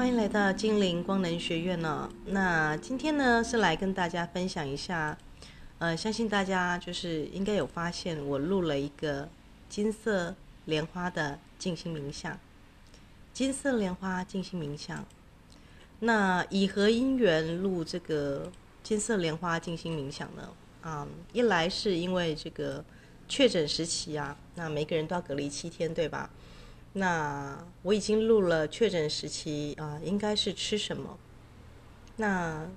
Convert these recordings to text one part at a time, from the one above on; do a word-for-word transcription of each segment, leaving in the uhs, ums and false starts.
欢迎来到金陵光能学院哦。那今天呢是来跟大家分享一下，呃，相信大家就是应该有发现，我录了一个金色莲花的静心冥想。金色莲花静心冥想，那以何因缘录这个金色莲花静心冥想呢？啊、嗯，一来是因为这个确诊时期啊，那每个人都要隔离七天，对吧？那我已经录了确诊时期啊、呃，应该是吃什么？那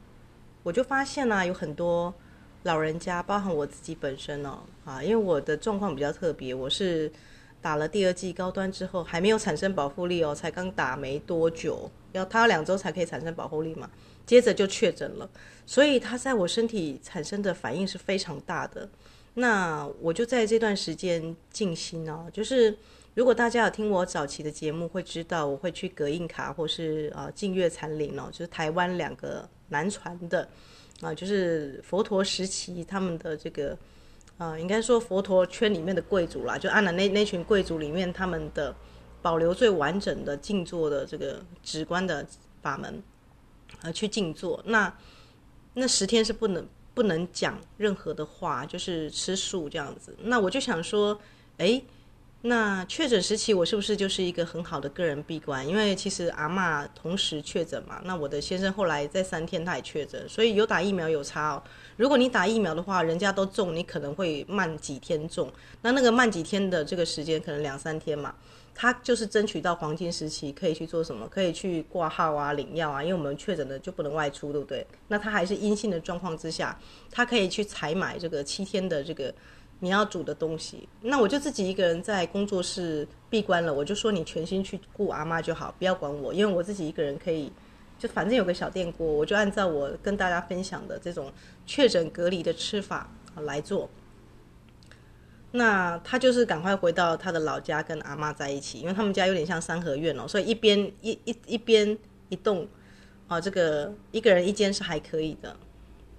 我就发现呢、啊，有很多老人家，包含我自己本身哦，啊，因为我的状况比较特别，我是打了第二剂高端之后还没有产生保护力哦，才刚打没多久，要他要两周才可以产生保护力嘛，接着就确诊了，所以他在我身体产生的反应是非常大的。那我就在这段时间静心哦，就是。如果大家有听我早期的节目，会知道我会去隔印卡或是呃净月禅林哦，就是台湾两个南传的啊、呃，就是佛陀时期他们的这个呃，应该说佛陀圈里面的贵族啦，就按了那那群贵族里面他们的保留最完整的静坐的这个止观的法门，呃，去静坐。那那十天是不能不能讲任何的话，就是吃素这样子。那我就想说，哎。那确诊时期我是不是就是一个很好的个人闭关，因为其实阿嬷同时确诊嘛，那我的先生后来在三天他也确诊，所以有打疫苗有差哦。如果你打疫苗的话，人家都中，你可能会慢几天中，那那个慢几天的这个时间可能两三天嘛，他就是争取到黄金时期可以去做什么，可以去挂号啊领药啊，因为我们确诊的就不能外出，对不对？那他还是阴性的状况之下，他可以去采买这个七天的这个你要煮的东西。那我就自己一个人在工作室闭关了，我就说你全心去顾阿妈就好，不要管我，因为我自己一个人可以，就反正有个小电锅，我就按照我跟大家分享的这种确诊隔离的吃法来做。那他就是赶快回到他的老家跟阿妈在一起，因为他们家有点像三合院哦，所以一边一一一边一栋啊，这个一个人一间是还可以的。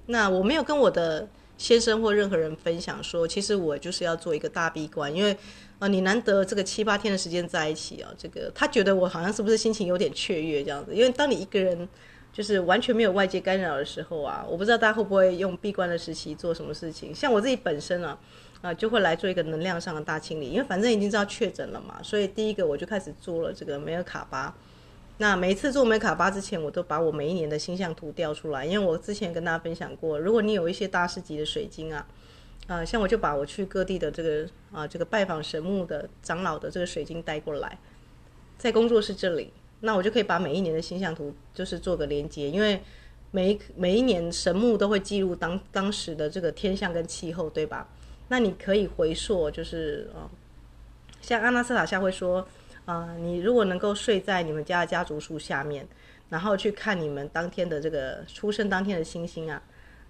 那我没有跟我的先生或任何人分享说，其实我就是要做一个大闭关，因为，呃，你难得这个七八天的时间在一起啊，这个他觉得我好像是不是心情有点雀跃这样子？因为当你一个人就是完全没有外界干扰的时候啊，我不知道大家会不会用闭关的时期做什么事情。像我自己本身啊，啊、呃、就会来做一个能量上的大清理，因为反正已经知道确诊了嘛，所以第一个我就开始做了这个梅尔卡巴。那每一次做梅卡巴之前，我都把我每一年的星象图调出来，因为我之前跟大家分享过，如果你有一些大师级的水晶啊，呃，像我就把我去各地的这个啊、呃、这个拜访神木的长老的这个水晶带过来，在工作室这里，那我就可以把每一年的星象图就是做个连接，因为每一每一年神木都会记录当当时的这个天象跟气候，对吧？那你可以回溯，就是啊、呃，像阿纳斯塔夏会说。啊、呃，你如果能够睡在你们家的家族树下面，然后去看你们当天的这个出生当天的星星啊，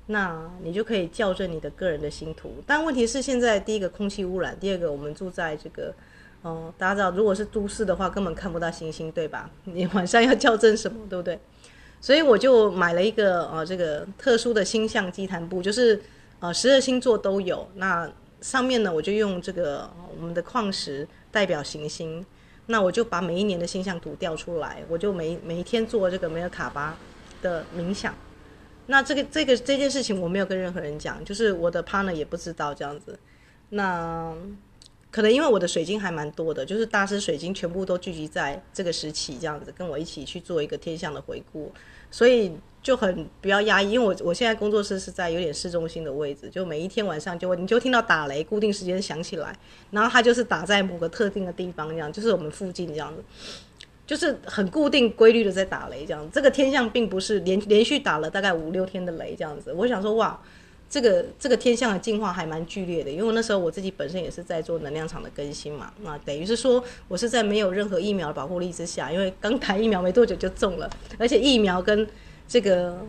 那你就可以校正你的个人的星图。但问题是现在第一个空气污染，第二个我们住在这个，哦、呃，大家知道如果是都市的话根本看不到星星，对吧？你晚上要校正什么，对不对？所以我就买了一个呃这个特殊的星象祭坛布，就是呃十二星座都有，那上面呢我就用这个我们的矿石代表行星。那我就把每一年的星象图调出来，我就每每一天做这个梅尔卡巴的冥想。那这个这个这件事情我没有跟任何人讲，就是我的 partner 也不知道这样子。那可能因为我的水晶还蛮多的，就是大师水晶全部都聚集在这个时期这样子，跟我一起去做一个天象的回顾，所以就很不要压抑。因为我我现在工作室是在有点市中心的位置，就每一天晚上就你就听到打雷，固定时间响起来，然后它就是打在某个特定的地方，这样就是我们附近这样子，就是很固定规律的在打雷这样子。这个天象并不是连连续打了大概五六天的雷这样子。我想说哇，这个这个天象的进化还蛮剧烈的，因为那时候我自己本身也是在做能量场的更新嘛，那等于是说我是在没有任何疫苗的保护力之下，因为刚打疫苗没多久就中了，而且疫苗跟这个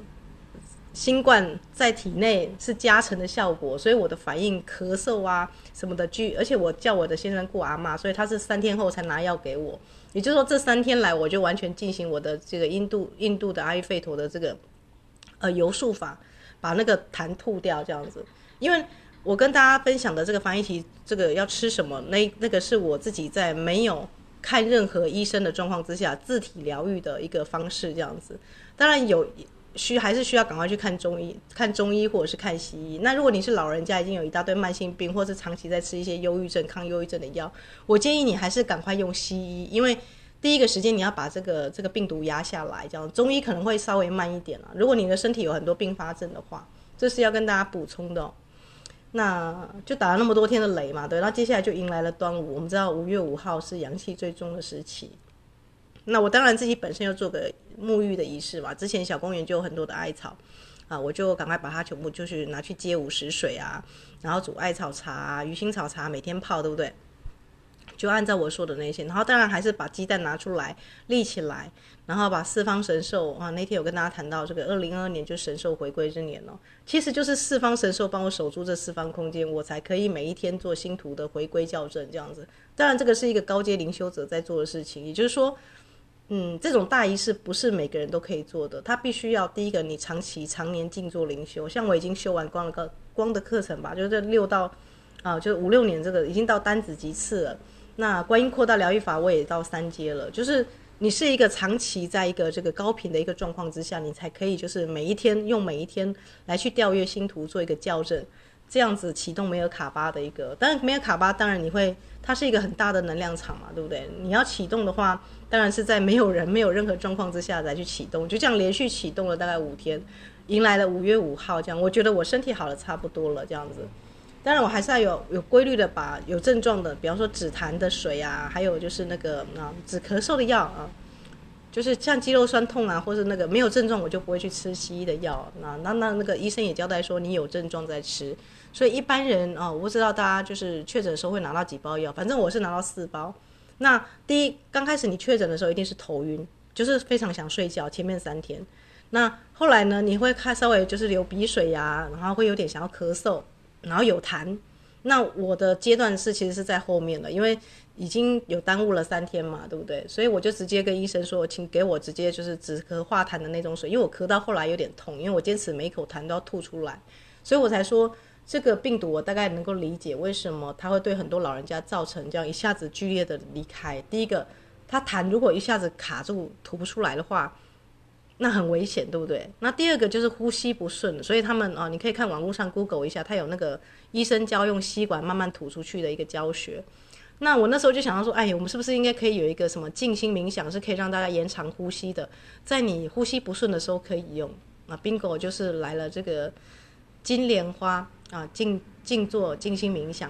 新冠在体内是加成的效果，所以我的反应咳嗽啊什么的，而且我叫我的先生顾阿嬷，所以他是三天后才拿药给我，也就是说这三天来我就完全进行我的这个印度印度的阿育吠陀的这个呃游术法，把那个痰吐掉这样子。因为我跟大家分享的这个防疫期这个要吃什么，那那个是我自己在没有看任何医生的状况之下，自体疗愈的一个方式这样子。当然有需还是需要赶快去看中医，看中医或者是看西医。那如果你是老人家，已经有一大堆慢性病，或是长期在吃一些忧郁症、抗忧郁症的药，我建议你还是赶快用西医，因为第一个时间你要把这个这个病毒压下来，这样中医可能会稍微慢一点啦。如果你的身体有很多并发症的话，这是要跟大家补充的哦。那就打了那么多天的雷嘛，对，那接下来就迎来了端午。我们知道五月五号是阳气最重的时期，那我当然自己本身又做个沐浴的仪式嘛，之前小公园就有很多的艾草啊，我就赶快把它全部就是拿去接午时水啊，然后煮艾草茶啊、鱼腥草茶，每天泡，对不对？就按照我说的那些，然后当然还是把鸡蛋拿出来立起来，然后把四方神兽啊，那天有跟大家谈到这个二零二二年就是神兽回归之年哦，其实就是四方神兽帮我守住这四方空间，我才可以每一天做星图的回归校正这样子。当然这个是一个高阶灵修者在做的事情，也就是说嗯，这种大仪式不是每个人都可以做的，他必须要第一个你长期常年静坐灵修，像我已经修完光的光的课程吧，就是这六到啊，就五六年这个已经到单子级次了。那观音扩大疗愈法我也到三阶了，就是你是一个长期在一个这个高频的一个状况之下，你才可以就是每一天用每一天来去调阅星图做一个校正，这样子启动梅尔卡巴的一个，当然梅尔卡巴当然你会，它是一个很大的能量场嘛，对不对？你要启动的话，当然是在没有人没有任何状况之下来去启动，就这样连续启动了大概五天，迎来了五月五号这样，我觉得我身体好了差不多了这样子。当然我还是要有有规律的把有症状的，比方说止痰的水啊，还有就是那个啊止咳嗽的药啊，就是像肌肉酸痛啊，或是那个没有症状我就不会去吃西医的药。那那那那个医生也交代说你有症状再吃，所以一般人啊，我不知道大家就是确诊的时候会拿到几包药，反正我是拿到四包。那第一刚开始你确诊的时候一定是头晕，就是非常想睡觉，前面三天。那后来呢，你会看稍微就是流鼻水啊，然后会有点想要咳嗽。然后有痰，那我的阶段是其实是在后面了，因为已经有耽误了三天嘛，对不对？所以我就直接跟医生说，请给我直接就是止咳化痰的那种水，因为我咳到后来有点痛，因为我坚持每一口痰都要吐出来，所以我才说这个病毒我大概能够理解为什么它会对很多老人家造成这样一下子剧烈的离开。第一个，他痰如果一下子卡住吐不出来的话，那很危险，对不对？那第二个就是呼吸不顺，所以他们啊、哦，你可以看网络上 Google 一下，他有那个医生教用吸管慢慢吐出去的一个教学。那我那时候就想到说，哎，我们是不是应该可以有一个什么静心冥想，是可以让大家延长呼吸的，在你呼吸不顺的时候可以用啊。Bingo 就是来了这个金莲花啊，静静坐静心冥想。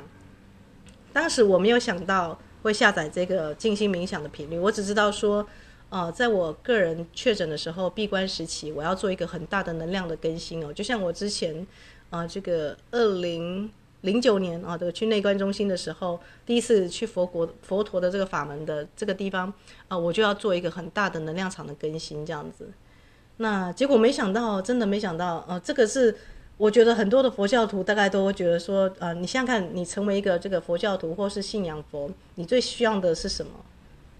当时我没有想到会下载这个静心冥想的频率，我只知道说呃，在我个人确诊的时候，闭关时期，我要做一个很大的能量的更新哦。就像我之前，呃，这个二零零九年啊，这个去内观中心的时候，第一次去佛国佛陀的这个法门的这个地方啊、呃，我就要做一个很大的能量场的更新，这样子。那结果没想到，真的没想到，呃，这个是我觉得很多的佛教徒大概都会觉得说，呃，你想想看，你成为一个这个佛教徒或是信仰佛，你最需要的是什么？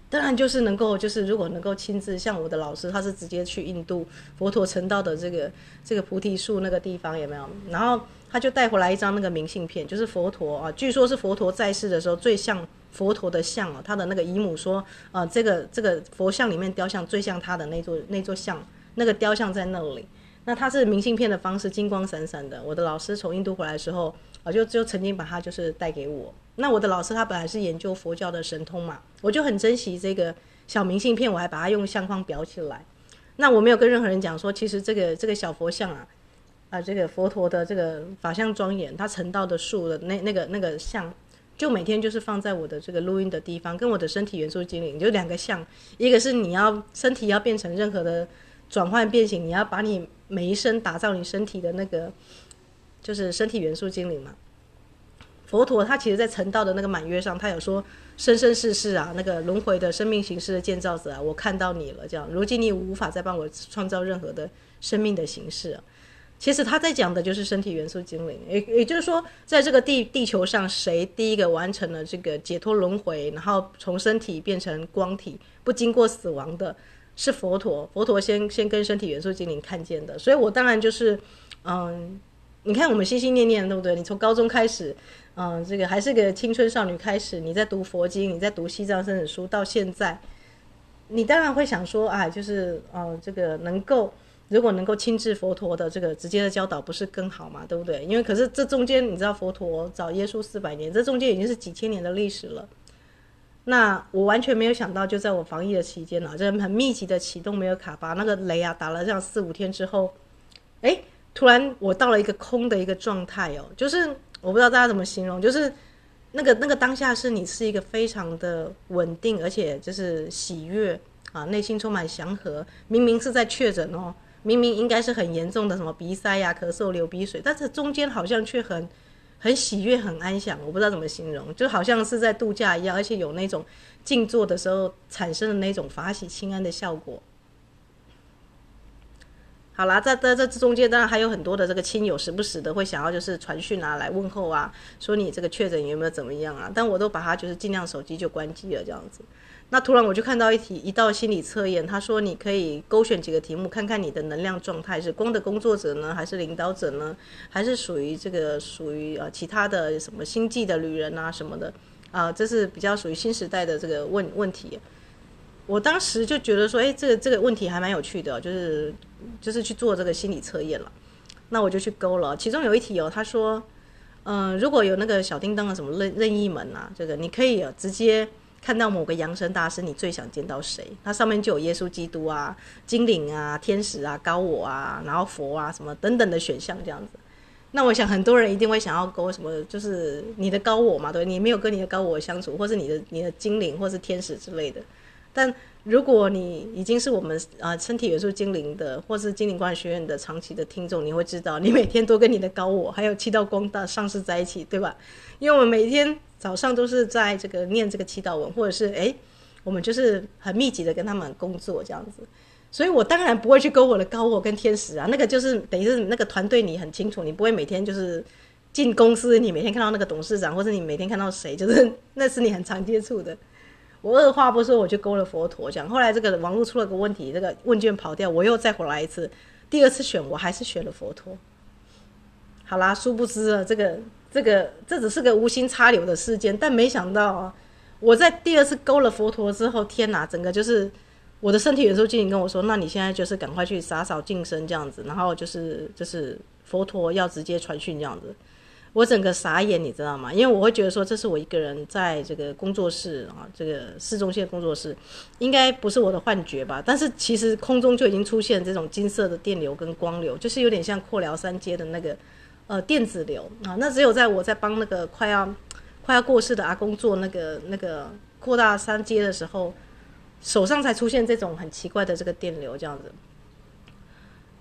当然就是能够，就是如果能够亲自，像我的老师，他是直接去印度佛陀成道的这个这个菩提树那个地方，有没有？然后他就带回来一张那个明信片，就是佛陀啊，据说是佛陀在世的时候最像佛陀的像哦、啊，他的那个姨母说，呃，这个这个佛像里面雕像最像他的那座那座像，那个雕像在那里。那他是明信片的方式，金光闪闪的。我的老师从印度回来的时候啊，就就曾经把它就是带给我。那我的老师他本来是研究佛教的神通嘛，我就很珍惜这个小明信片，我还把它用相框裱起来。那我没有跟任何人讲说，其实这个这个小佛像啊，啊这个佛陀的这个法相庄严，他成道的树的那那个那个像，就每天就是放在我的这个录音的地方，跟我的身体元素精灵就两个像，一个是你要身体要变成任何的转换变形，你要把你每一生打造你身体的那个，就是身体元素精灵嘛。佛陀他其实在成道的那个满月上，他有说生生世世啊，那个轮回的生命形式的建造者啊，我看到你了，这样如今你无法再帮我创造任何的生命的形式、啊、其实他在讲的就是身体元素精灵，也也就是说在这个地地球上，谁第一个完成了这个解脱轮回，然后从身体变成光体，不经过死亡的是佛陀。佛陀先先跟身体元素精灵看见的，所以我当然就是嗯你看我们心心念念，对不对？你从高中开始，嗯、呃，这个还是个青春少女开始，你在读佛经，你在读西藏生死书，到现在，你当然会想说，哎，就是呃，这个能够如果能够亲至佛陀的这个直接的教导，不是更好嘛，对不对？因为可是这中间你知道，佛陀找耶稣四百年，这中间已经是几千年的历史了。那我完全没有想到，就在我防疫的期间啊，就很密集的启动梅尔卡巴那个雷啊，打了这样四五天之后，哎。突然我到了一个空的一个状态哦，就是我不知道大家怎么形容，就是那个那个当下是你是一个非常的稳定，而且就是喜悦啊，内心充满祥和。明明是在确诊哦，明明应该是很严重的什么鼻塞呀、啊、咳嗽、流鼻水，但是中间好像却很很喜悦、很安详，我不知道怎么形容，就好像是在度假一样，而且有那种静坐的时候产生的那种法喜清安的效果。好啦，在在这中间当然还有很多的这个亲友时不时的会想要就是传讯啊来问候啊，说你这个确诊有没有怎么样啊，但我都把它就是尽量手机就关机了这样子。那突然我就看到一题一道心理测验，他说你可以勾选几个题目看看你的能量状态是光的工作者呢，还是领导者呢，还是属于这个属于呃其他的什么星际的旅人啊什么的啊、呃，这是比较属于新时代的这个问问题。我当时就觉得说，哎，这个这个问题还蛮有趣的，就是就是去做这个心理测验了。那我就去勾了，其中有一题哦，他说，嗯、呃，如果有那个小叮当的什么任任意门啊，这个你可以、哦、直接看到某个扬声大师，你最想见到谁？它上面就有耶稣基督啊、精灵啊、天使啊、高我啊，然后佛啊什么等等的选项这样子。那我想很多人一定会想要勾什么，就是你的高我嘛，对，你没有跟你的高我相处，或是你的你的精灵或是天使之类的。但如果你已经是我们啊身体元素精灵的，或是精灵管理学院的长期的听众，你会知道，你每天都跟你的高我还有七道光大上师在一起，对吧？因为我们每天早上都是在这个念这个祈祷文，或者是哎，我们就是很密集的跟他们工作这样子。所以我当然不会去跟我的高我跟天使啊，那个就是等于是那个团队你很清楚，你不会每天就是进公司，你每天看到那个董事长，或者你每天看到谁，就是那是你很常接触的。我二话不说我就勾了佛陀这样，后来这个网络出了个问题，这个问卷跑掉，我又再回来一次，第二次选我还是选了佛陀。好啦，殊不知啊，这个这个这只是个无心插柳的事件，但没想到啊，我在第二次勾了佛陀之后，天哪，整个就是我的身体元素精灵跟我说，那你现在就是赶快去洒扫净身这样子，然后就是就是佛陀要直接传讯这样子。我整个傻眼，你知道吗？因为我会觉得说，这是我一个人在这个工作室啊，这个市中心的工作室，应该不是我的幻觉吧？但是其实空中就已经出现这种金色的电流跟光流，就是有点像阔辽三街的那个呃电子流啊。那只有在我在帮那个快要快要过世的阿公做那个那个扩大三街的时候，手上才出现这种很奇怪的这个电流这样子。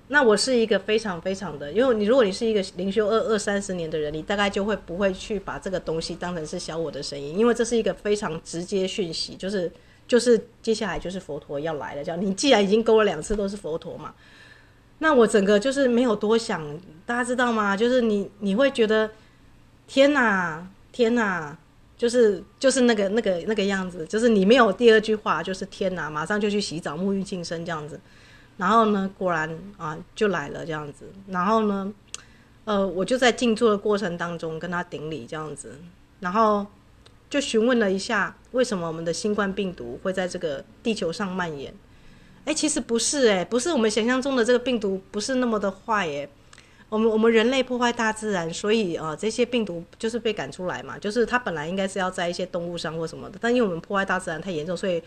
那我是一个非常非常的，因为你如果你是一个灵修二二三十年的人，你大概就会不会去把这个东西当成是小我的声音，因为这是一个非常直接讯息，就是就是接下来就是佛陀要来了这样。你既然已经勾了两次都是佛陀嘛，那我整个就是没有多想，大家知道吗？就是你你会觉得天哪天哪，就是就是那个那个那个样子，就是你没有第二句话，就是天哪，马上就去洗澡沐浴净身这样子。然后呢，果然啊就来了这样子。然后呢，呃，我就在静坐的过程当中跟他顶礼这样子，然后就询问了一下，为什么我们的新冠病毒会在这个地球上蔓延？哎，其实不是哎，不是我们想象中的这个病毒不是那么的坏哎。我们我们人类破坏大自然，所以啊、呃、这些病毒就是被赶出来嘛，就是它本来应该是要在一些动物上或什么的，但因为我们破坏大自然太严重，所以。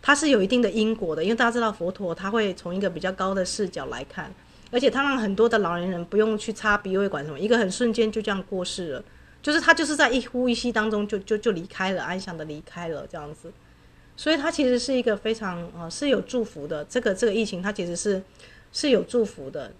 它是有一定的因果的，因为大家知道佛陀他会从一个比较高的视角来看，而且他让很多的老年人不用去插鼻胃管什么，一个很瞬间就这样过世了，就是他就是在一呼一吸当中就就就离开了，安详的离开了这样子。所以他其实是一个非常呃是有祝福的，这个这个疫情他其实是是有祝福的，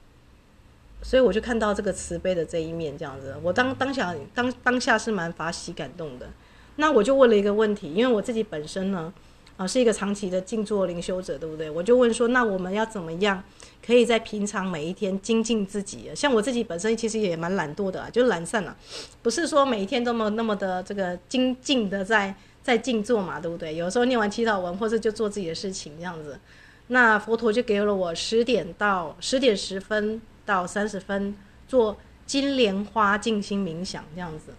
所以我就看到这个慈悲的这一面这样子，我当当下当当下是蛮法喜感动的。那我就问了一个问题，因为我自己本身呢。啊，是一个长期的静坐灵修者，对不对？我就问说，那我们要怎么样可以在平常每一天精进自己？像我自己本身其实也蛮懒惰的啊，就是懒散啊，不是说每一天都没有那么的这个精进的在在静坐嘛，对不对？有时候念完祈祷文，或是就做自己的事情这样子。那佛陀就给了我十点到十点十分到三十分做金莲花静心冥想这样子，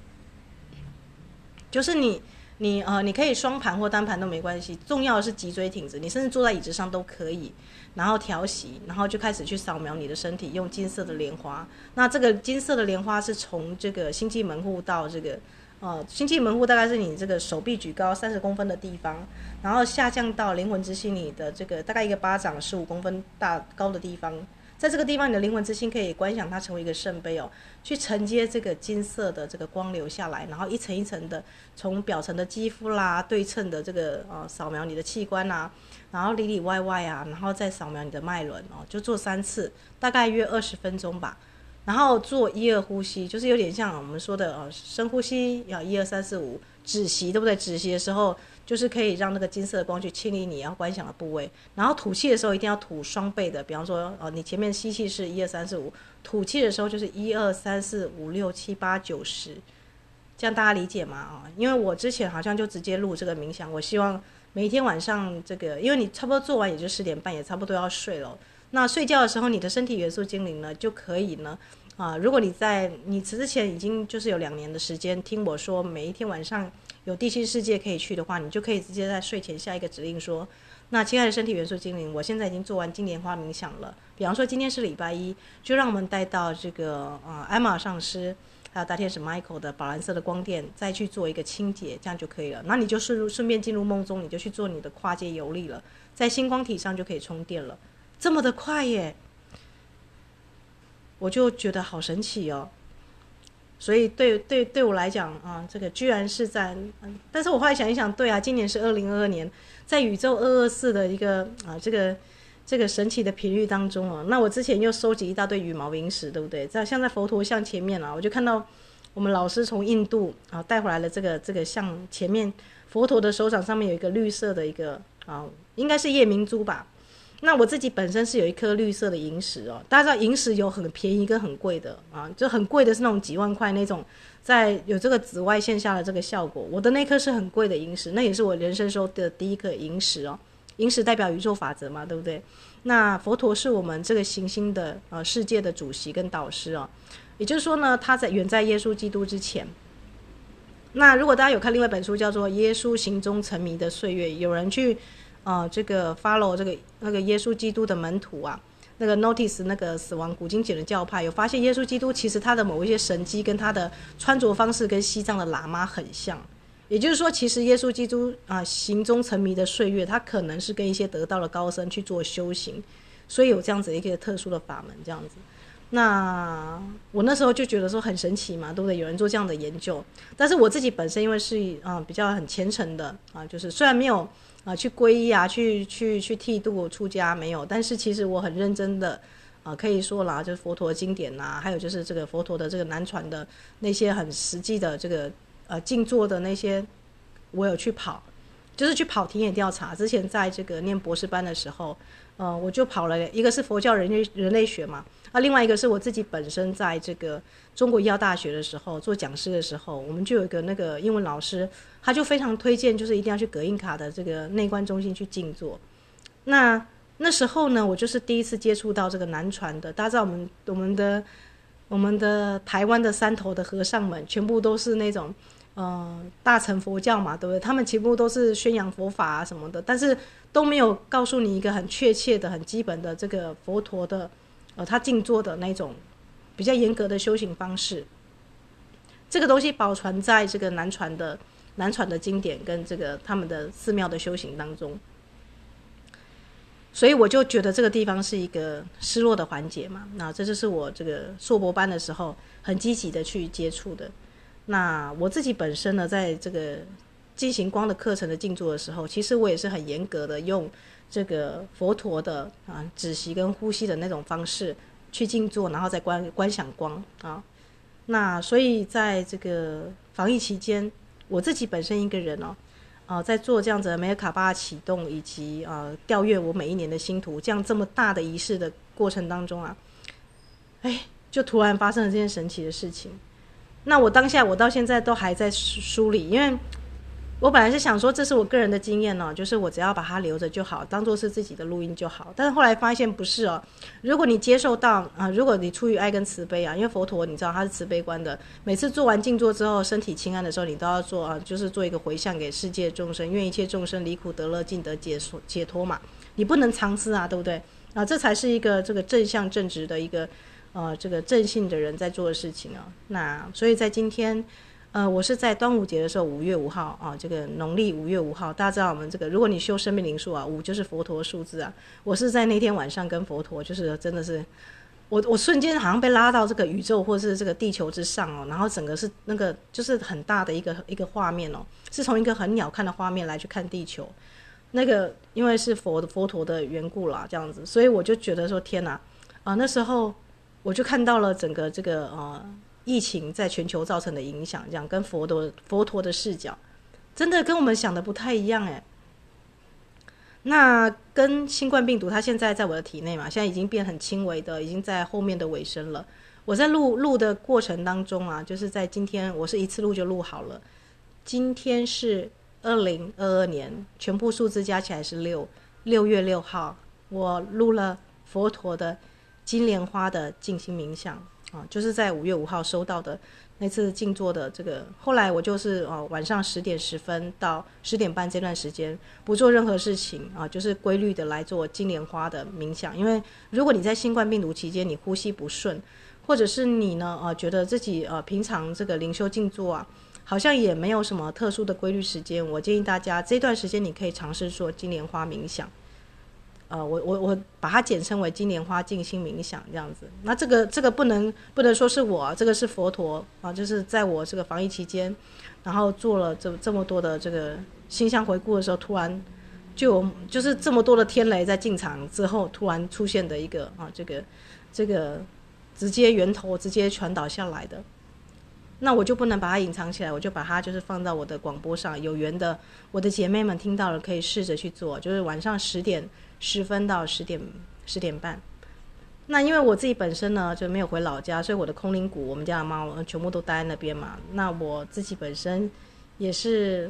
就是你你呃你可以双盘或单盘都没关系，重要的是脊椎挺直，你甚至坐在椅子上都可以，然后调息，然后就开始去扫描你的身体，用金色的莲花。那这个金色的莲花是从这个星际门户到这个。呃，星际门户大概是你这个手臂举高三十公分的地方，然后下降到灵魂之心里的这个大概一个巴掌十五公分大高的地方，在这个地方你的灵魂之心可以观想它成为一个圣杯哦，去承接这个金色的这个光流下来，然后一层一层的从表层的肌肤啦、对称的这个呃扫描你的器官啊，然后里里外外啊，然后再扫描你的脉轮哦，就做三次，大概约二十分钟吧。然后做一二呼吸，就是有点像我们说的呃深呼吸，要一二三四五止息，对不对？止息的时候就是可以让那个金色的光去清理你要观想的部位。然后吐气的时候一定要吐双倍的，比方说呃你前面吸气是一二三四五，吐气的时候就是一二三四五六七八九十，这样大家理解吗？啊，因为我之前好像就直接录这个冥想，我希望每一天晚上这个，因为你差不多做完也就十点半，也差不多要睡了。那睡觉的时候，你的身体元素精灵呢就可以呢。啊，如果你在你之前已经就是有两年的时间听我说每一天晚上有地心世界可以去的话，你就可以直接在睡前下一个指令说，那亲爱的身体元素精灵，我现在已经做完金莲花冥想了，比方说今天是礼拜一，就让我们带到这个呃艾玛上师还有大天使 Michael 的宝蓝色的光电再去做一个清洁，这样就可以了。那你就顺顺便进入梦中，你就去做你的跨界游历了，在星光体上就可以充电了，这么的快耶，我就觉得好神奇哦。所以对对对我来讲啊，这个居然是在、嗯、但是我后来想一想，对啊，今年是二零二二年，在宇宙二二四的一个啊这个这个神奇的频率当中哦、啊、那我之前又收集一大堆羽毛萤石，对不对？在像在佛陀像前面啊，我就看到我们老师从印度啊带回来了这个这个像前面佛陀的手掌上面有一个绿色的一个啊，应该是夜明珠吧。那我自己本身是有一颗绿色的萤石哦，大家知道萤石有很便宜跟很贵的啊，就很贵的是那种几万块那种，在有这个紫外线下的这个效果。我的那颗是很贵的萤石，那也是我人生收的第一颗萤石哦。萤石代表宇宙法则嘛，对不对？那佛陀是我们这个行星的呃世界的主席跟导师哦，也就是说呢，他在远在耶稣基督之前。那如果大家有看另外一本书叫做《耶稣行踪沉迷的岁月》，有人去。呃，这个 follow 这个那个耶稣基督的门徒啊，那个 notice 那个死亡古精简的教派，有发现耶稣基督其实他的某一些神迹跟他的穿着方式跟西藏的喇嘛很像，也就是说，其实耶稣基督啊、呃、行踪沉迷的岁月，他可能是跟一些得道的高僧去做修行，所以有这样子一个特殊的法门这样子。那我那时候就觉得说很神奇嘛，对不对？有人做这样的研究，但是我自己本身因为是啊、呃、比较很虔诚的啊、呃，就是虽然没有。啊、呃，去皈依啊，去去去剃度出家没有，但是其实我很认真的，啊、呃，可以说啦，就是佛陀的经典呐、啊，还有就是这个佛陀的这个南传的那些很实际的这个呃静坐的那些，我有去跑，就是去跑田野调查。之前在这个念博士班的时候，呃，我就跑了一个是佛教人类人类学嘛，啊，另外一个是我自己本身在这个中国医药大学的时候做讲师的时候，我们就有一个那个英文老师。他就非常推荐，就是一定要去葛印卡的这个内观中心去静坐。那那时候呢，我就是第一次接触到这个南传的。大家知道我们我们的我们的台湾的三头的和尚们，全部都是那种呃大乘佛教嘛，对不对？他们全部都是宣扬佛法啊什么的，但是都没有告诉你一个很确切的、很基本的这个佛陀的呃他静坐的那种比较严格的修行方式。这个东西保存在这个南传的。南传的经典跟这个他们的寺庙的修行当中，所以我就觉得这个地方是一个失落的环节嘛。那这就是我这个硕博班的时候很积极的去接触的。那我自己本身呢，在这个进行光的课程的静坐的时候，其实我也是很严格的用这个佛陀的啊止息跟呼吸的那种方式去静坐，然后再观观想光啊。那所以在这个防疫期间。我自己本身一个人哦，呃、在做这样子梅尔卡巴启动以及呃调阅我每一年的星图，这样这么大的仪式的过程当中啊，哎，就突然发生了这件神奇的事情。那我当下我到现在都还在梳理，因为我本来是想说这是我个人的经验哦，就是我只要把它留着就好，当做是自己的录音就好，但是后来发现不是哦。如果你接受到啊，如果你出于爱跟慈悲啊，因为佛陀你知道他是慈悲观的，每次做完静坐之后身体清安的时候，你都要做啊，就是做一个回向给世界众生，愿一切众生离苦得乐，尽得解解脱嘛，你不能藏私啊，对不对啊？这才是一个这个正向正直的一个呃这个正信的人在做的事情啊。那所以在今天呃，我是在端午节的时候，五月五号啊，这个农历五月五号，大家知道我们这个，如果你修生命灵数啊，五就是佛陀数字啊。我是在那天晚上跟佛陀，就是真的是，我我瞬间好像被拉到这个宇宙或是这个地球之上哦，然后整个是那个就是很大的一个一个画面哦，是从一个很鸟瞰的画面来去看地球，那个因为是佛佛陀的缘故啦，这样子，所以我就觉得说天哪啊、呃，那时候我就看到了整个这个呃。疫情在全球造成的影响，这样跟佛陀佛陀的视角真的跟我们想的不太一样哎。那跟新冠病毒它现在在我的体内嘛，现在已经变很轻微的，已经在后面的尾声了。我在录录的过程当中啊，就是在今天我是一次录就录好了，今天是二零二二年全部数字加起来是六六月六号，我录了佛陀的金莲花的静心冥想啊，就是在五月五号收到的那次静坐的这个，后来我就是啊晚上十点十分到十点半这段时间不做任何事情啊，就是规律的来做金莲花的冥想。因为如果你在新冠病毒期间你呼吸不顺，或者是你呢啊觉得自己呃、啊、平常这个灵修静坐啊好像也没有什么特殊的规律时间，我建议大家这段时间你可以尝试做金莲花冥想。呃，我我我把它简称为金莲花静心冥想这样子。那这个这个不能不能说是我、啊，这个是佛陀啊，就是在我这个防疫期间，然后做了这这么多的这个星象回顾的时候，突然就有就是这么多的天雷在进场之后，突然出现的一个啊这个这个直接源头直接传导下来的。那我就不能把它隐藏起来，我就把它就是放到我的广播上，有缘的我的姐妹们听到了可以试着去做，就是晚上十点十分到十点十点半。那因为我自己本身呢就没有回老家，所以我的空灵骨我们家的猫全部都待在那边嘛。那我自己本身也是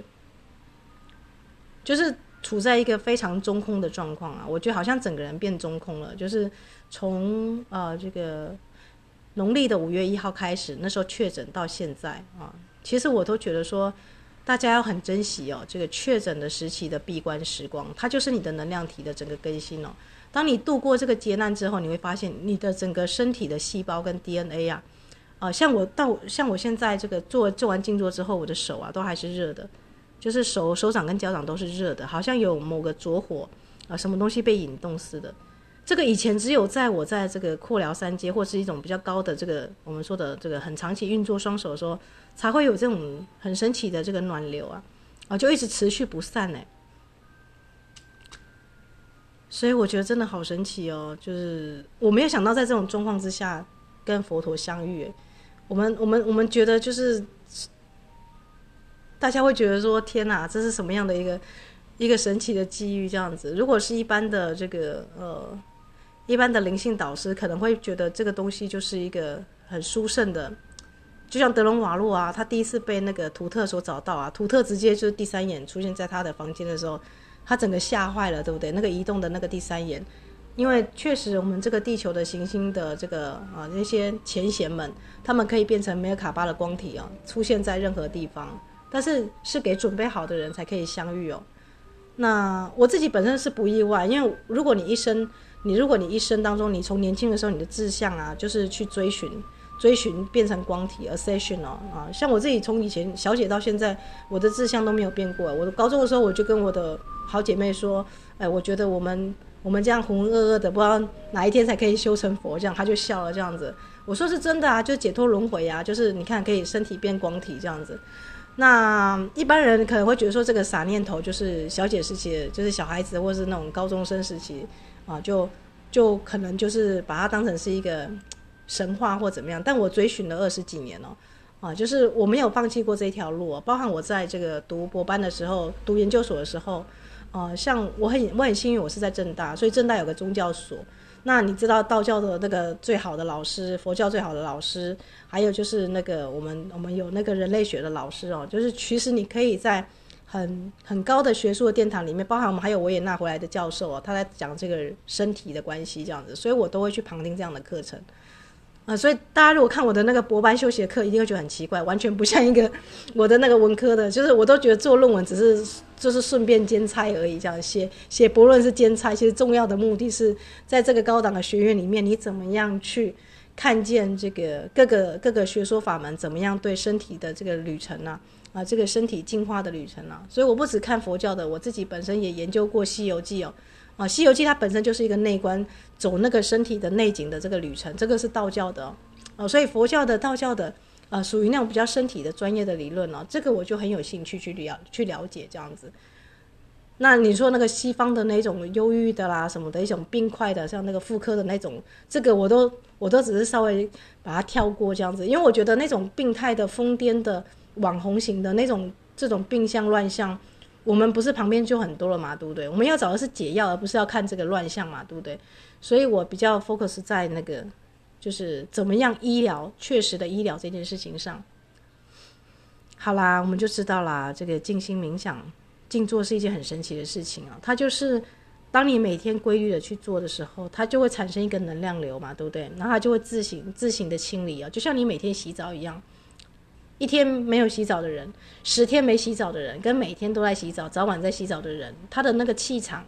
就是处在一个非常中空的状况啊，我觉得好像整个人变中空了，就是从呃这个农历的五月一号开始，那时候确诊到现在啊，其实我都觉得说大家要很珍惜哦，这个确诊的时期的闭关时光，它就是你的能量体的整个更新哦。当你度过这个劫难之后，你会发现你的整个身体的细胞跟 D N A 啊，呃、像我到像我现在这个做做完静坐之后，我的手啊都还是热的，就是手手掌跟脚掌都是热的，好像有某个着火啊、呃、什么东西被引动似的。这个以前只有在我在这个阔疗三阶或是一种比较高的这个我们说的这个很长期运作双手的时候，才会有这种很神奇的这个暖流啊，啊就一直持续不散哎。所以我觉得真的好神奇哦，就是我没有想到在这种状况之下跟佛陀相遇。我们我们我们觉得就是大家会觉得说天哪，这是什么样的一个一个神奇的机遇这样子。如果是一般的这个呃。一般的灵性导师可能会觉得这个东西就是一个很殊胜的，就像德隆瓦洛啊，他第一次被那个图特所找到啊，图特直接就是第三眼出现在他的房间的时候，他整个吓坏了，对不对？那个移动的那个第三眼，因为确实我们这个地球的行星的这个啊那些前贤们，他们可以变成梅尔卡巴的光体啊，出现在任何地方，但是是给准备好的人才可以相遇哦。那我自己本身是不意外，因为如果你一生你如果你一生当中，你从年轻的时候你的志向啊，就是去追寻，追寻变成光体 ascension 哦啊，像我自己从以前小姐到现在，我的志向都没有变过。我的高中的时候，我就跟我的好姐妹说，哎，我觉得我们我们这样浑浑噩噩的，不知道哪一天才可以修成佛，这样她就笑了这样子。我说是真的啊，就解脱轮回啊，就是你看可以身体变光体这样子。那一般人可能会觉得说这个傻念头就是小姐时期，就是小孩子或是那种高中生时期啊，就就可能就是把它当成是一个神话或怎么样，但我追寻了二十几年哦，啊，就是我没有放弃过这条路、哦，包含我在这个读博班的时候，读研究所的时候，啊，像我很我很幸运，我是在政大，所以政大有个宗教所，那你知道道教的那个最好的老师，佛教最好的老师，还有就是那个我们我们有那个人类学的老师哦，就是其实你可以在很很高的学术的殿堂里面，包含我们还有维也纳回来的教授啊，他在讲这个身体的关系这样子，所以我都会去旁听这样的课程。呃、所以大家如果看我的那个博班修学课，一定会觉得很奇怪，完全不像一个我的那个文科的，就是我都觉得做论文只是就是顺便兼差而已，这样写写博论是兼差，其实重要的目的是在这个高档的学院里面，你怎么样去看见这个各个各个学说法门怎么样对身体的这个旅程啊，啊这个身体进化的旅程啊。所以我不只看佛教的，我自己本身也研究过西游记哦。啊，《西游记》它本身就是一个内观，走那个身体的内景的这个旅程，这个是道教的哦。哦，所以佛教的、道教的，呃，属于那种比较身体的专业的理论哦。这个我就很有兴趣去了去了解这样子。那你说那个西方的那种忧郁的啦，什么的一种病块的，像那个妇科的那种，这个我都我都只是稍微把它跳过这样子，因为我觉得那种病态的、疯癫的、网红型的那种这种病象乱象。我们不是旁边就很多了嘛，对不对？我们要找的是解药，而不是要看这个乱象嘛，对不对？所以我比较 focus 在那个，就是怎么样医疗，确实的医疗这件事情上。好啦，我们就知道啦，这个静心冥想、静坐是一件很神奇的事情啊。它就是当你每天规律的去做的时候，它就会产生一个能量流嘛，对不对？然后它就会自行自行的清理啊，就像你每天洗澡一样。一天没有洗澡的人，十天没洗澡的人，跟每天都在洗澡，早晚在洗澡的人，他的那个气场，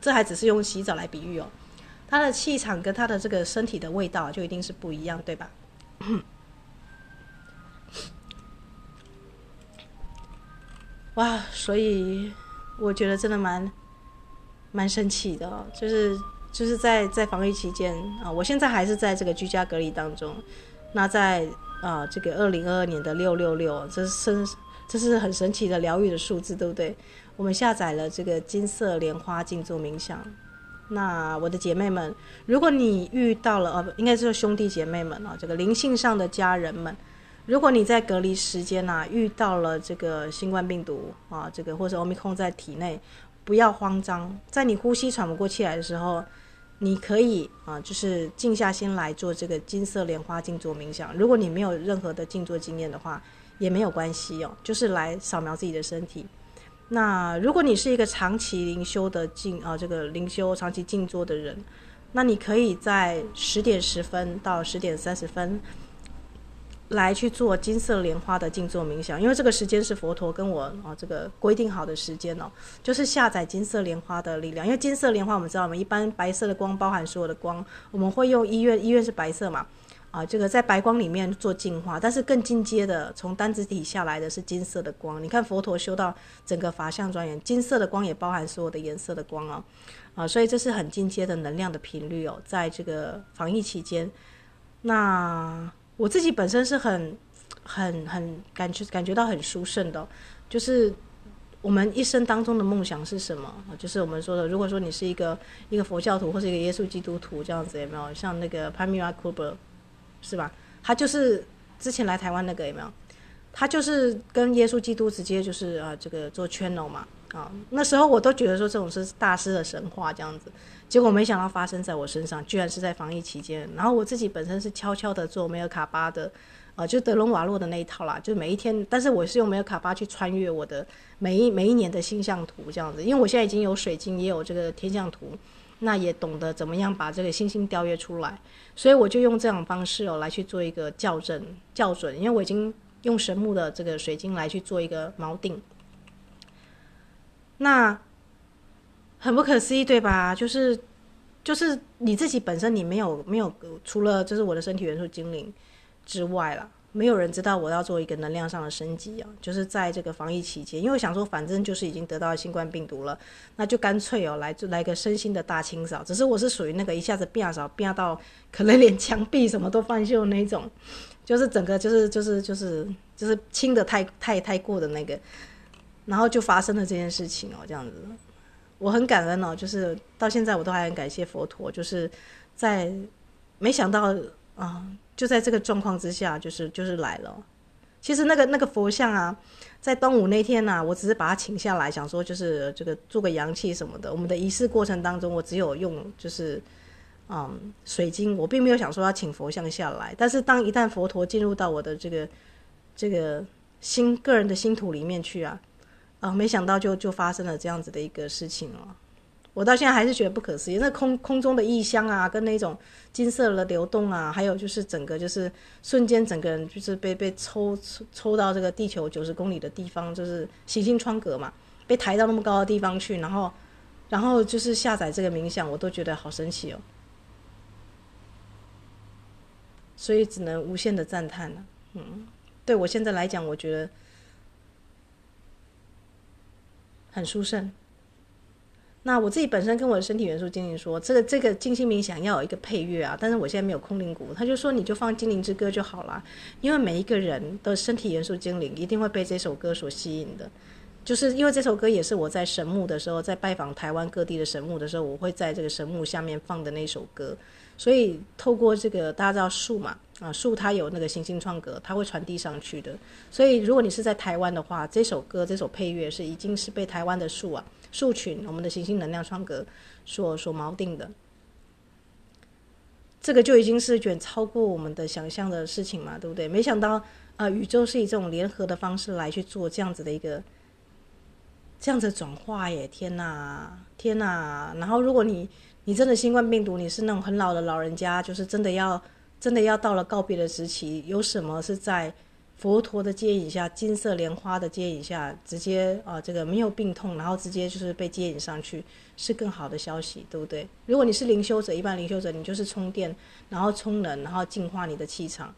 这还只是用洗澡来比喻哦，他的气场跟他的这个身体的味道就一定是不一样，对吧？哇，所以我觉得真的蛮蛮神奇的哦，就是就是在在防疫期间啊，我现在还是在这个居家隔离当中，那在。啊，这个二零二二年的六六六，这是这是很神奇的疗愈的数字，对不对？我们下载了这个金色莲花静坐冥想。那我的姐妹们，如果你遇到了，呃，应该是兄弟姐妹们啊，这个灵性上的家人们，如果你在隔离时间啊遇到了这个新冠病毒啊，这个或者 Omicron 在体内，不要慌张，在你呼吸喘不过气来的时候。你可以啊，就是静下心来做这个金色莲花静坐冥想。如果你没有任何的静坐经验的话，也没有关系哦，就是来扫描自己的身体。那如果你是一个长期灵修的静啊，这个灵修长期静坐的人，那你可以在十点十分到十点三十分来去做金色莲花的静坐冥想，因为这个时间是佛陀跟我啊这个规定好的时间哦，就是下载金色莲花的力量。因为金色莲花我们知道，我们一般白色的光包含所有的光，我们会用医院，医院是白色嘛，啊这个在白光里面做净化，但是更进阶的，从单子体下来的是金色的光。你看佛陀修到整个法相庄严，金色的光也包含所有的颜色的光哦，啊所以这是很进阶的能量的频率哦，在这个防疫期间，那。我自己本身是很、很、很感觉感觉到很殊胜的哦，就是我们一生当中的梦想是什么？就是我们说的，如果说你是一个一个佛教徒或是一个耶稣基督徒这样子，有没有？像那个潘米拉库伯，是吧？他就是之前来台湾那个有没有？他就是跟耶稣基督直接就是啊这个做 channel 嘛啊，那时候我都觉得说这种是大师的神话这样子。结果没想到发生在我身上，居然是在防疫期间。然后我自己本身是悄悄的做梅尔卡巴的，呃，就德隆瓦洛的那一套啦，就每一天，但是我是用梅尔卡巴去穿越我的每一每一年的星象图这样子，因为我现在已经有水晶，也有这个天象图，那也懂得怎么样把这个星星调阅出来，所以我就用这种方式哦来去做一个校正校准，因为我已经用神木的这个水晶来去做一个锚定，那。很不可思议，对吧？就是，就是你自己本身，你没有没有，除了就是我的身体元素精灵之外啦，没有人知道我要做一个能量上的升级啊。就是在这个防疫期间，因为我想说，反正就是已经得到新冠病毒了，那就干脆哦，来就来个身心的大清扫。只是我是属于那个一下子变少变到可能连墙壁什么都翻修那一种，就是整个就是就是就是就是清的太太太过的那个，然后就发生了这件事情哦，这样子。我很感恩哦，就是到现在我都还很感谢佛陀，就是在没想到啊，就在这个状况之下，就是就是来了。其实那个那个佛像啊，在端午那天啊，我只是把它请下来，想说就是这个做个阳气什么的。我们的仪式过程当中，我只有用就是嗯水晶，我并没有想说要请佛像下来。但是当一旦佛陀进入到我的这个这个新个人的星途里面去啊，啊、呃，没想到就就发生了这样子的一个事情哦。我到现在还是觉得不可思议，那空空中的异香啊，跟那种金色的流动啊，还有就是整个就是瞬间整个人就是被被抽抽到这个地球九十公里的地方，就是行星窗格嘛，被抬到那么高的地方去，然后然后就是下载这个冥想，我都觉得好神奇哦，所以只能无限的赞叹了。嗯，对我现在来讲，我觉得很殊胜。那我自己本身跟我的身体元素精灵说，这个这个静心冥想要有一个配乐啊，但是我现在没有空灵鼓，他就说你就放精灵之歌就好啦，因为每一个人的身体元素精灵一定会被这首歌所吸引的，就是因为这首歌也是我在神木的时候，在拜访台湾各地的神木的时候，我会在这个神木下面放的那首歌，所以透过这个大家知道树嘛，啊，树它有那个行星窗格，它会传递上去的，所以如果你是在台湾的话，这首歌这首配乐是已经是被台湾的树啊树群，我们的行星能量窗格所所锚定的，这个就已经是远超过我们的想象的事情嘛，对不对？没想到呃，宇宙是以这种联合的方式来去做这样子的一个这样子的转化耶！天哪，天哪！然后如果你你真的新冠病毒，你是那种很老的老人家，就是真的要真的要到了告别的时期，有什么是在佛陀的接引下，金色莲花的接引下，直接啊、呃、这个没有病痛，然后直接就是被接引上去，是更好的消息，对不对？如果你是灵修者，一般灵修者你就是充电，然后充能，然后净化你的气场，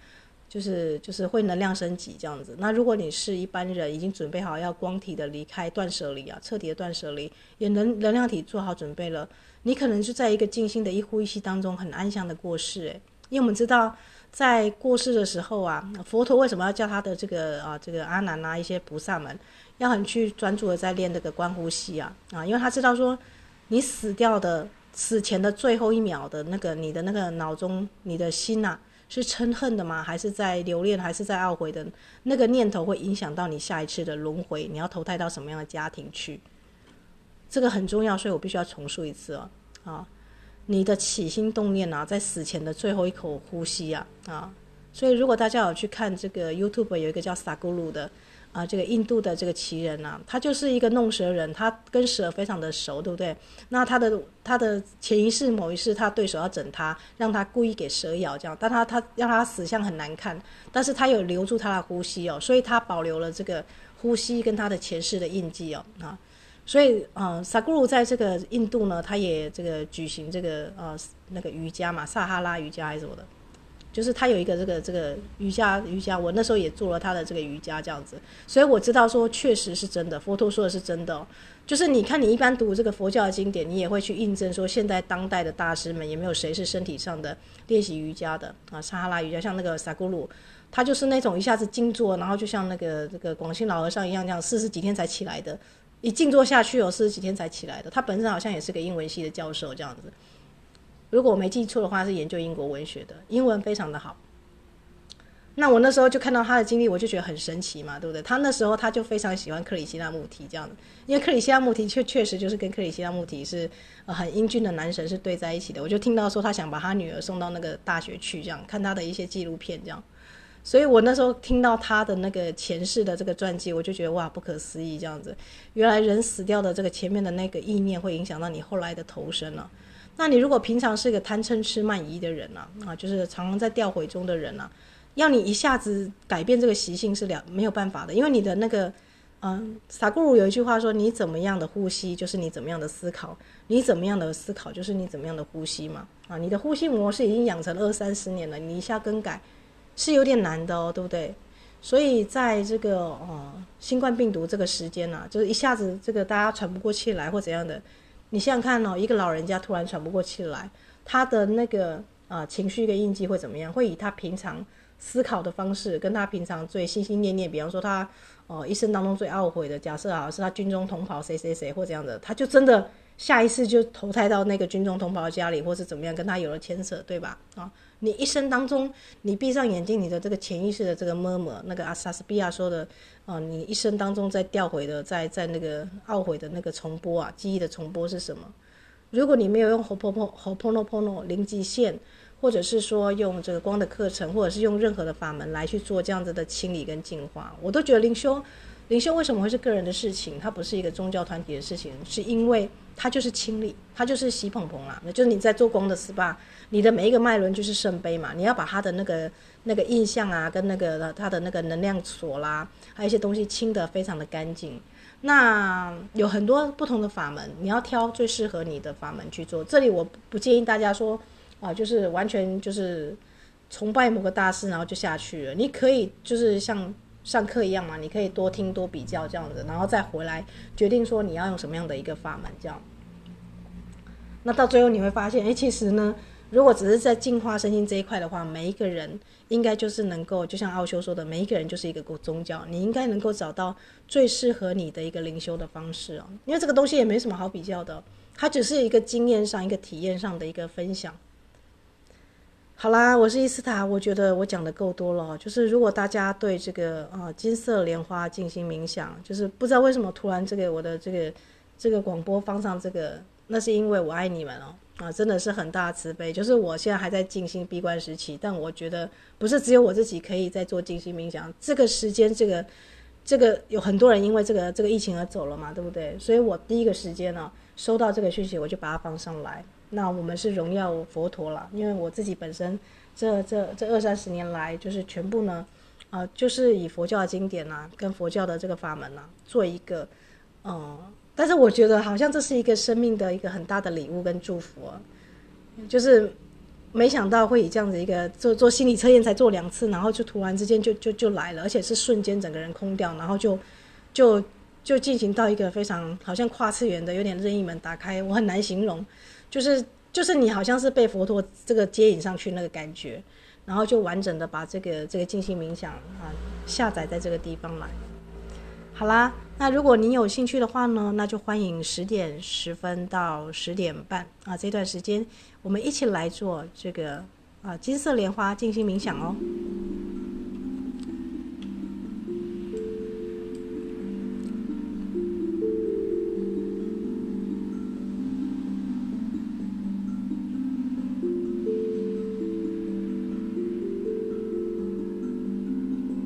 就是就是会能量升级这样子。那如果你是一般人，已经准备好要光体的离开，断舍离啊，彻底的断舍离，也能能量体做好准备了，你可能就在一个静心的一呼一吸当中很安详的过世。哎，因为我们知道在过世的时候啊，佛陀为什么要叫他的这个啊这个阿难啊一些菩萨们要很去专注的在练这个观呼吸啊啊，因为他知道说你死掉的死前的最后一秒的那个你的那个脑中你的心啊，是嗔恨的吗？还是在留恋？还是在懊悔的那个念头会影响到你下一次的轮回，你要投胎到什么样的家庭去？这个很重要，所以我必须要重述一次哦。啊，你的起心动念啊，在死前的最后一口呼吸啊啊！所以如果大家有去看这个 YouTube 有一个叫 Sadhguru 的啊，这个印度的这个奇人啊，他就是一个弄蛇人，他跟蛇非常的熟，对不对？那他的他的前一世某一世，他对手要整他，让他故意给蛇咬这样，但他他让他死相很难看，但是他有留住他的呼吸哦，所以他保留了这个呼吸跟他的前世的印记哦啊。所以呃 Sadhguru 在这个印度呢，他也这个举行这个呃那个瑜伽嘛，撒哈拉瑜伽还是什么的，就是他有一个这个这个瑜伽瑜伽我那时候也做了他的这个瑜伽这样子，所以我知道说确实是真的，佛陀说的是真的哦。就是你看你一般读这个佛教的经典，你也会去印证说现在当代的大师们也没有谁是身体上的练习瑜伽的啊，撒哈拉瑜伽像那个 Sadhguru，他就是那种一下子静坐，然后就像那个这个广兴老和尚一样这样四十几天才起来的，一静坐下去有四十几天才起来的，他本身好像也是个英文系的教授这样子，如果我没记错的话是研究英国文学的，英文非常的好。那我那时候就看到他的经历，我就觉得很神奇嘛，对不对？他那时候他就非常喜欢克里希那穆提这样子，因为克里希那穆提确确实就是跟克里希那穆提是、呃、很英俊的男神是对在一起的，我就听到说他想把他女儿送到那个大学去这样看他的一些纪录片这样，所以我那时候听到他的那个前世的这个传记，我就觉得哇不可思议这样子，原来人死掉的这个前面的那个意念会影响到你后来的投生啊。那你如果平常是个贪嗔痴慢疑的人啊，啊就是常常在掉悔中的人啊，要你一下子改变这个习性是了没有办法的，因为你的那个嗯 Sadhguru 有一句话说，你怎么样的呼吸就是你怎么样的思考，你怎么样的思考就是你怎么样的呼吸嘛啊，你的呼吸模式已经养成二三十年了，你一下更改是有点难的哦，对不对？所以在这个、哦、新冠病毒这个时间啊，就是一下子这个大家喘不过气来或怎样的，你想想看哦，一个老人家突然喘不过气来，他的那个、呃、情绪跟印记会怎么样？会以他平常思考的方式，跟他平常最心心念念，比方说他、呃、一生当中最懊悔的，假设啊是他军中同袍谁谁谁或怎样的，他就真的下一次就投胎到那个军中同袍家里，或是怎么样，跟他有了牵扯，对吧？啊，你一生当中，你闭上眼睛，你的这个潜意识的这个 murmur， 那个阿萨斯比亚说的，啊，你一生当中在掉回的，在在那个懊悔的那个重播啊，记忆的重播是什么？如果你没有用 hoponopono 灵极限，或者是说用这个光的课程，或者是用任何的法门来去做这样子的清理跟净化。我都觉得灵修灵修为什么会是个人的事情，它不是一个宗教团体的事情，是因为它就是清理，它就是洗捧捧啦，就是你在做光的 S P A， 你的每一个脉轮就是圣杯嘛，你要把它的那个那个印象啊，跟那个它的那个能量锁啦，还有一些东西清得非常的干净。那有很多不同的法门，你要挑最适合你的法门去做。这里我不建议大家说啊，就是完全就是崇拜某个大师然后就下去了，你可以就是像上课一样嘛，你可以多听多比较这样子，然后再回来决定说你要用什么样的一个法门这样。那到最后你会发现，诶，其实呢，如果只是在净化身心这一块的话，每一个人应该就是能够，就像奥修说的，每一个人就是一个宗教，你应该能够找到最适合你的一个灵修的方式哦。因为这个东西也没什么好比较的，它只是一个经验上一个体验上的一个分享。好啦，我是伊斯塔，我觉得我讲的够多了。就是如果大家对这个呃金色莲花进行冥想，就是不知道为什么突然这个我的这个这个广播放上这个，那是因为我爱你们哦啊，真的是很大慈悲。就是我现在还在静心闭关时期，但我觉得不是只有我自己可以在做静心冥想。这个时间，这个这个有很多人因为这个这个疫情而走了嘛，对不对？所以我第一个时间呢、啊，收到这个讯息，我就把它放上来。那我们是荣耀佛陀啦，因为我自己本身这这这二三十年来，就是全部呢，呃，就是以佛教的经典啊，跟佛教的这个法门啊，做一个，嗯、呃，但是我觉得好像这是一个生命的一个很大的礼物跟祝福啊，就是没想到会以这样子一个做做心理测验才做两次，然后就突然之间就就就来了，而且是瞬间整个人空掉，然后就就就进行到一个非常好像跨次元的，有点任意门打开，我很难形容。就是就是你好像是被佛陀这个接引上去那个感觉，然后就完整的把这个这个静心冥想啊下载在这个地方来。好啦，那如果你有兴趣的话呢，那就欢迎十点十分到十点半啊这段时间，我们一起来做这个啊金色莲花静心冥想哦。